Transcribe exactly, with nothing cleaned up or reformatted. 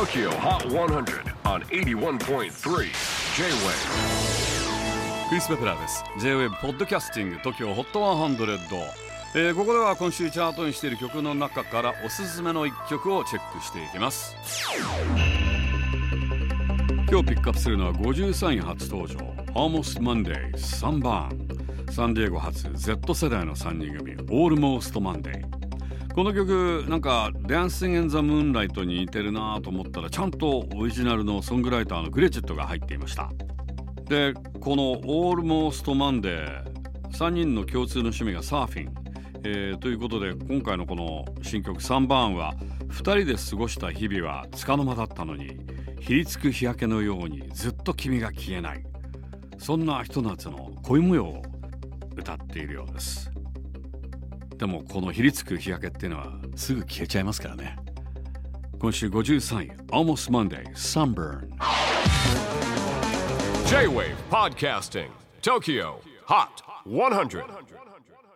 トーキョー ホット ハンドレッド on はちじゅういってんさん J-ウェーブ クリス・ベプラーです。 J-ウェーブ ポッドキャスティング トーキョー ホット ハンドレッド、えー、ここでは今週チャートにしている曲の中からおすすめのいっきょくをチェックしていきます。今日ピックアップするのはごじゅうさんい初登場 Almost Monday Sunburn、 サンディエゴ発 Z 世代のさんにん組 Almost Monday。 この曲なんか Dancing in the Moonlight に似てるなと思ったらちゃんとオリジナルのソングライターのクレジットが入っていました。でこの Almost Monday さんにんの共通の趣味がサーフィン、えー、ということで今回のこの新曲 Sunburn はふたりで過ごした日々は束の間だったのにひりつく日焼けのようにずっと君が消えない、そんなひと夏の恋模様を歌っているようです。でもこのひりつく日焼けっていうのはすぐ消えちゃいますからね。今週ごじゅうさんい Almost Monday Sunburn。 J-ウェーブ Podcasting トーキョー ホット ハンドレッド